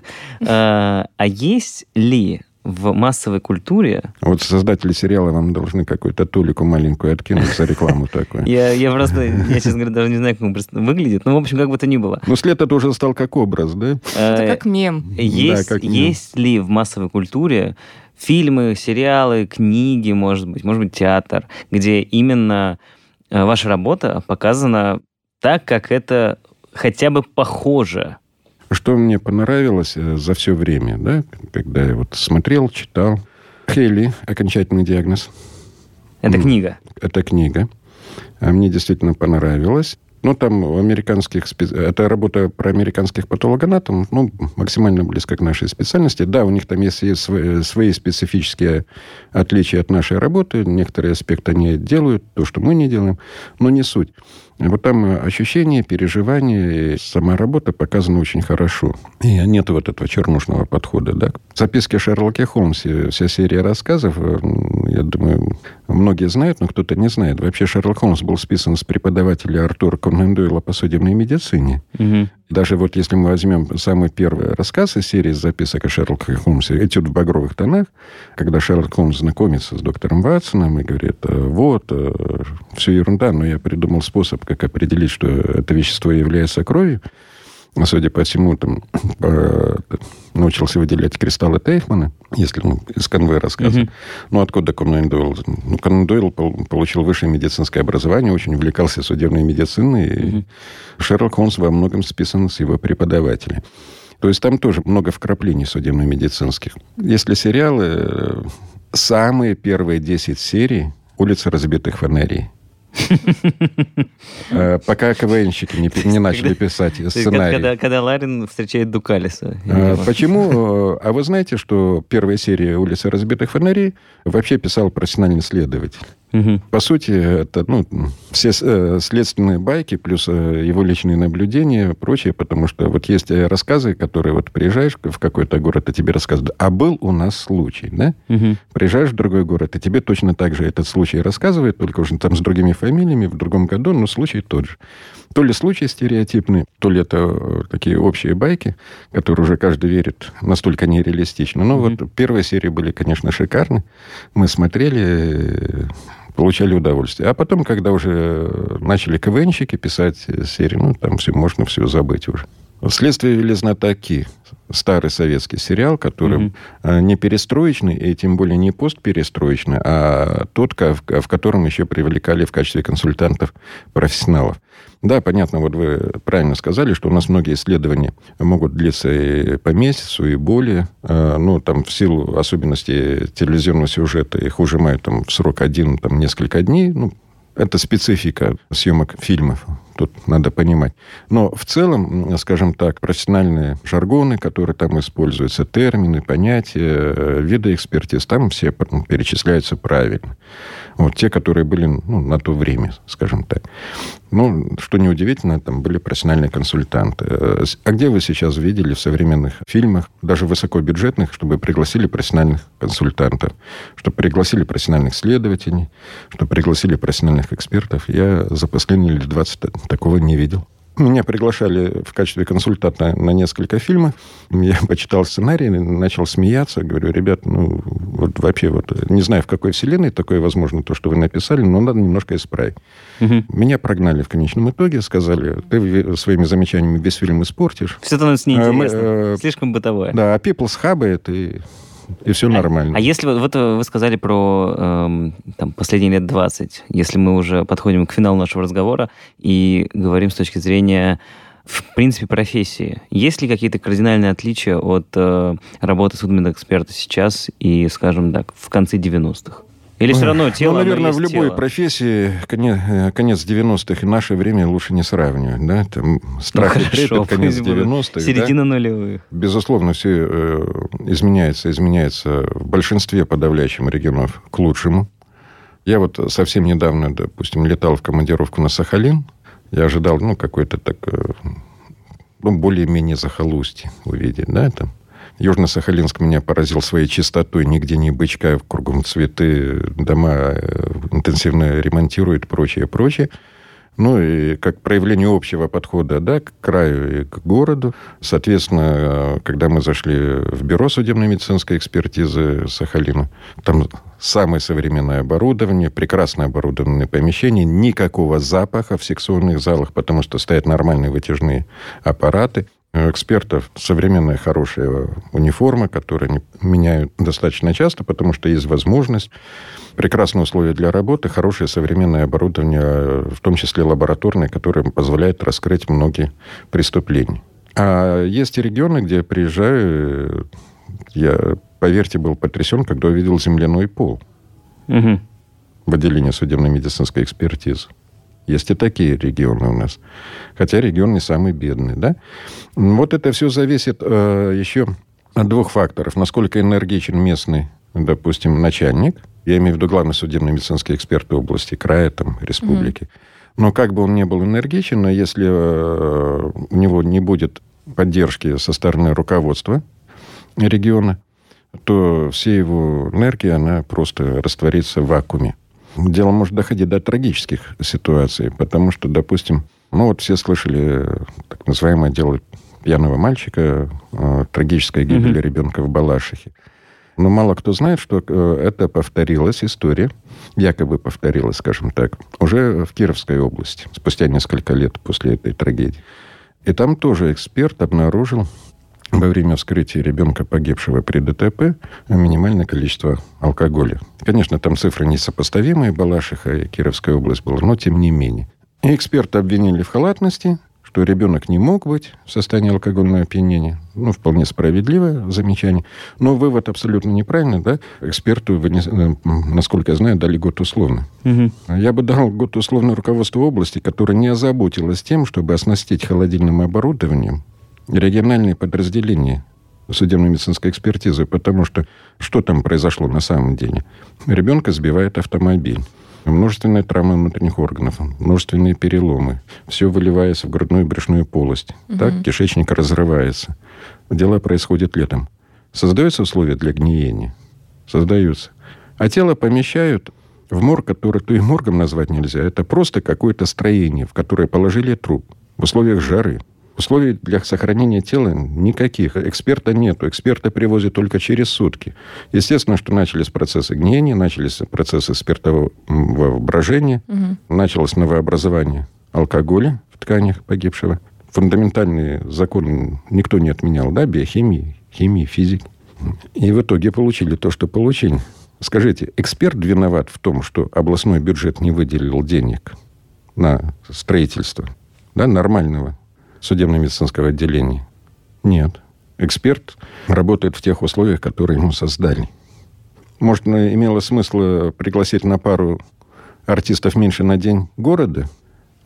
А, а есть ли в массовой культуре... Вот создатели сериала вам должны какую-то тулику маленькую откинуть за рекламу такую. Я, я просто, я, честно говоря, даже не знаю, как он выглядит. Ну, в общем, как бы то ни было. Ну, «След» это уже стал как образ, да? Это как мем. Есть, да, как мем. Есть ли в массовой культуре фильмы, сериалы, книги, может быть, может быть, театр, где именно ваша работа показана так, как это хотя бы похоже? Что мне понравилось за все время, да, когда я вот смотрел, читал. Хейли «Окончательный диагноз». Это книга? Это книга. Мне действительно понравилось. Ну, там у американских... Специ... Это работа про американских патологоанатомов, ну, максимально близко к нашей специальности. Да, у них там есть свои, свои специфические отличия от нашей работы. Некоторые аспекты они делают, то, что мы не делаем, но не суть. Вот там ощущения, переживания, сама работа показана очень хорошо. И нет вот этого чернушного подхода, да. «Записки о Шерлоке Холмсе», вся серия рассказов, я думаю, многие знают, но кто-то не знает. Вообще Шерлок Холмс был списан с преподавателя Артура Конан Дойла по судебной медицине. Угу. Даже вот если мы возьмем самый первый рассказ из серии записок о Шерлоке Холмсе «Этюд в багровых тонах», когда Шерлок Холмс знакомится с доктором Ватсоном и говорит, вот, все ерунда, но я придумал способ, как определить, что это вещество является кровью. Судя по всему, там, по... научился выделять кристаллы Тейфмана, если ну, из конвы рассказывать. Mm-hmm. Ну, откуда Конан Дойл? Ну, Конан Дойл получил высшее медицинское образование, очень увлекался судебной медициной. Mm-hmm. И Шерлок Холмс во многом списан с его преподавателя. То есть там тоже много вкраплений судебно-медицинских. Если сериалы, самые первые десять серий «Улица разбитых фонарей». Пока КВНщики не, не начали писать сценарий. Когда, когда Ларин встречает Дукалиса. А, почему? А вы знаете, что первая серия «Улицы разбитых фонарей» вообще писал профессиональный следователь. Угу. По сути, это ну, все следственные байки, плюс его личные наблюдения и прочее, потому что вот есть рассказы, которые вот приезжаешь в какой-то город, и тебе рассказывают, а был у нас случай, да? Угу. Приезжаешь в другой город, и тебе точно так же этот случай рассказывают, только уже там с другими фамилиями, в другом году, но случай тот же. То ли случай стереотипный, то ли это такие общие байки, которые уже каждый верит, настолько нереалистично. Но mm-hmm. вот первые серии были, конечно, шикарны. Мы смотрели, получали удовольствие. А потом, когда уже начали КВНщики писать серии, ну, там все, можно все забыть уже. «Следствие вели знатоки». Старый советский сериал, который mm-hmm. не перестроечный, и тем более не постперестроечный, а тот, в котором еще привлекали в качестве консультантов профессионалов. Да, понятно, вот вы правильно сказали, что у нас многие исследования могут длиться и по месяцу, и более. Ну, там, в силу особенностей телевизионного сюжета их ужимают там, в срок один, там, несколько дней. Ну, это специфика съемок фильмов. Тут надо понимать. Но в целом, скажем так, профессиональные жаргоны, которые там используются, термины, понятия, виды экспертиз, там все перечисляются правильно. Вот те, которые были ну, на то время, скажем так. Ну, что неудивительно, там были профессиональные консультанты. А где вы сейчас видели в современных фильмах, даже высокобюджетных, чтобы пригласили профессиональных консультантов, чтобы пригласили профессиональных следователей, чтобы пригласили профессиональных экспертов? Я за последние лет двадцать такого не видел. Меня приглашали в качестве консультанта на несколько фильмов. Я почитал сценарий, начал смеяться. Говорю, ребят, ну, вот вообще, вот не знаю, в какой вселенной такое возможно, то, что вы написали, но надо немножко исправить. Угу. Меня прогнали в конечном итоге, сказали, ты своими замечаниями весь фильм испортишь. Все становится неинтересно, а, мы, слишком бытовое. Да, а people схабает, и, и все а, нормально. А если, вот вы сказали про э, там, последние лет двадцать, если мы уже подходим к финалу нашего разговора и говорим с точки зрения, в принципе, профессии, есть ли какие-то кардинальные отличия от э, работы судмедэксперта сейчас и, скажем так, в конце девяностых? Или все равно тело, ну, наверное, в любой тело. Профессии конец, конец девяностых и наше время лучше не сравнивать. Да? Там страх ну, и трепет, конец девяностых. Середина да? нулевых. Безусловно, все э, изменяется, изменяется в большинстве подавляющих регионов к лучшему. Я вот совсем недавно, допустим, летал в командировку на Сахалин. Я ожидал, ну, какой-то так... Ну, более-менее захолустье увидеть, да, там. Южно-Сахалинск меня поразил своей чистотой. Нигде не бычка, кругом цветы, дома интенсивно ремонтируют, прочее, прочее. Ну, и как проявление общего подхода, да, к краю и к городу. Соответственно, когда мы зашли в бюро судебно-медицинской экспертизы Сахалина, там самое современное оборудование, прекрасно оборудованные помещения, никакого запаха в секционных залах, потому что стоят нормальные вытяжные аппараты. У экспертов современная хорошая униформа, которую они меняют достаточно часто, потому что есть возможность. Прекрасные условия для работы, хорошее современное оборудование, в том числе лабораторное, которое позволяет раскрыть многие преступления. А есть и регионы, где я приезжаю, я, поверьте, был потрясен, когда увидел земляной пол угу. в отделении судебно-медицинской экспертизы. Есть и такие регионы у нас. Хотя регион не самый бедный, да? Вот это все зависит э, еще от двух факторов. Насколько энергичен местный, допустим, начальник. Я имею в виду главный судебно-медицинский эксперт области, края, там, республики. Mm-hmm. Но как бы он ни был энергичен, но если э, у него не будет поддержки со стороны руководства региона, то вся его энергия, она просто растворится в вакууме. Дело может доходить до трагических ситуаций, потому что, допустим, ну вот все слышали так называемое дело пьяного мальчика, э, трагическая гибель mm-hmm. ребенка в Балашихе. Но мало кто знает, что э, это повторилась история, якобы повторилась, скажем так, уже в Кировской области, спустя несколько лет после этой трагедии. И там тоже эксперт обнаружил во время вскрытия ребенка, погибшего при ДТП, минимальное количество алкоголя. Конечно, там цифры несопоставимые, Балашиха и Кировская область была, но тем не менее. И эксперта обвинили в халатности, что ребенок не мог быть в состоянии алкогольного опьянения. Ну, вполне справедливое замечание. Но вывод абсолютно неправильный, да? Эксперту, вынес... насколько я знаю, дали год условно. Угу. Я бы дал год условно руководству области, которое не озаботилось тем, чтобы оснастить холодильным оборудованием региональные подразделения судебно-медицинской экспертизы, потому что что там произошло на самом деле? Ребенка сбивает автомобиль, множественные травмы внутренних органов, множественные переломы, все выливается в грудную и брюшную полость, угу. так кишечник разрывается. Дела происходят летом. Создаются условия для гниения? Создаются. А тело помещают в морг, который то и моргом назвать нельзя, это просто какое-то строение, в которое положили труп в условиях жары. Условий для сохранения тела никаких. Эксперта нету. Эксперта привозят только через сутки. Естественно, что начались процессы гниения, начались процессы спиртового брожения, угу. началось новообразование алкоголя в тканях погибшего. Фундаментальные законы никто не отменял, да, биохимии, химии, физики. И в итоге получили то, что получили. Скажите, эксперт виноват в том, что областной бюджет не выделил денег на строительство, да, нормального судебно-медицинского отделения? Нет. Эксперт работает в тех условиях, которые ему создали. Может, имело смысл пригласить на пару артистов меньше на день города,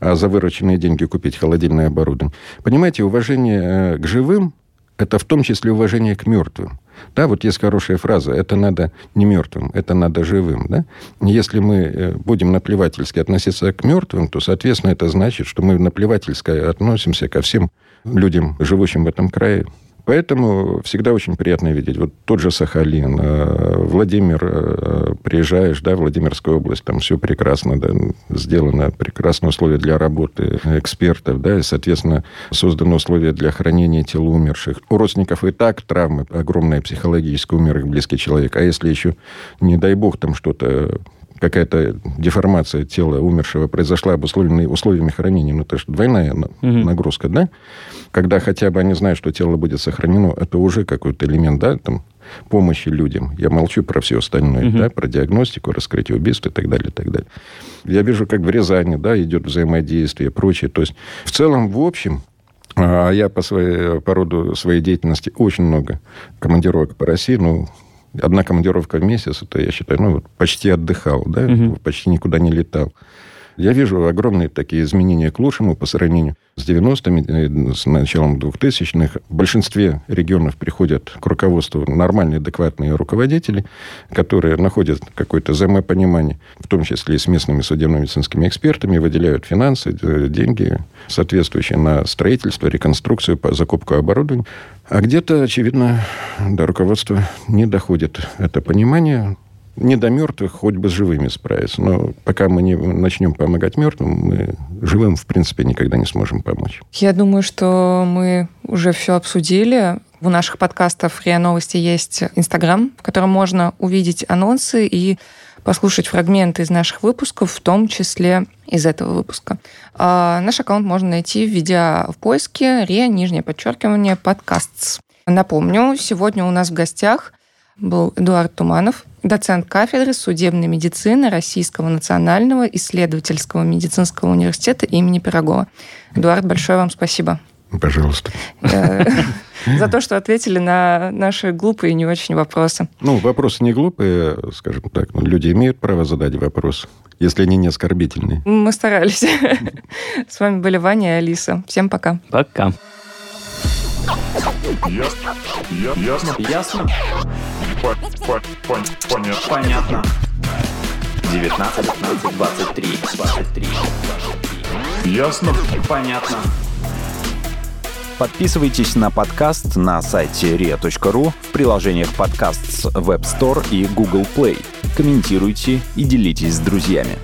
а за вырученные деньги купить холодильное оборудование? Понимаете, уважение к живым – это в том числе уважение к мертвым. Да, вот есть хорошая фраза «это надо не мертвым, это надо живым». Да? Если мы будем наплевательски относиться к мертвым, то, соответственно, это значит, что мы наплевательски относимся ко всем людям, живущим в этом крае. Поэтому всегда очень приятно видеть. Вот тот же Сахалин, Владимир, приезжаешь, да, Владимирская область, там все прекрасно, да, сделано, прекрасные условия для работы экспертов, да, и, соответственно, созданы условия для хранения тел умерших. У родственников и так травмы огромная психологическая, умер их близкий человек. А если еще, не дай бог, там что-то, какая-то деформация тела умершего произошла, обусловленная условиями хранения. Ну, это же двойная угу. нагрузка, да? Когда хотя бы они знают, что тело будет сохранено, это уже какой-то элемент, да, там, помощи людям. Я молчу про все остальное, угу. да, про диагностику, раскрытие убийств и так далее, и так далее. Я вижу, как в Рязани, да, идет взаимодействие и прочее. То есть, в целом, в общем, я по, своей, по роду своей деятельности очень много командировок по России, ну, одна командировка в месяц, это, я считаю, ну, вот почти отдыхал, да, угу. почти никуда не летал. Я вижу огромные такие изменения к лучшему по сравнению с девяностыми, с началом двухтысячных. В большинстве регионов приходят к руководству нормальные, адекватные руководители, которые находят какое-то взаимопонимание, в том числе и с местными судебно-медицинскими экспертами, выделяют финансы, деньги, соответствующие на строительство, реконструкцию, закупку оборудования. А где-то, очевидно, до руководства не доходит это понимание. Не до мертвых, хоть бы с живыми справиться. Но пока мы не начнем помогать мертвым, мы живым, в принципе, никогда не сможем помочь. Я думаю, что мы уже все обсудили. У наших подкастов РИА Новости есть Инстаграм, в котором можно увидеть анонсы и послушать фрагменты из наших выпусков, в том числе из этого выпуска. А наш аккаунт можно найти, введя в поиске РИА, нижнее подчеркивание, подкастс. Напомню, сегодня у нас в гостях был Эдуард Туманов, доцент кафедры судебной медицины Российского национального исследовательского медицинского университета имени Пирогова. Эдуард, большое вам спасибо. Пожалуйста. За то, что ответили на наши глупые и не очень вопросы. Ну, вопросы не глупые, скажем так. Люди имеют право задать вопрос, если они не оскорбительные. Мы старались. С вами были Ваня и Алиса. Всем пока. Пока. Ясно. Ясно. Ясно. Понятно. девятнадцать, двадцать три, двадцать три. Ясно? Понятно. Подписывайтесь на подкаст на сайте риа точка ру, в приложениях подкаст с Web Store и Google Play. Комментируйте и делитесь с друзьями.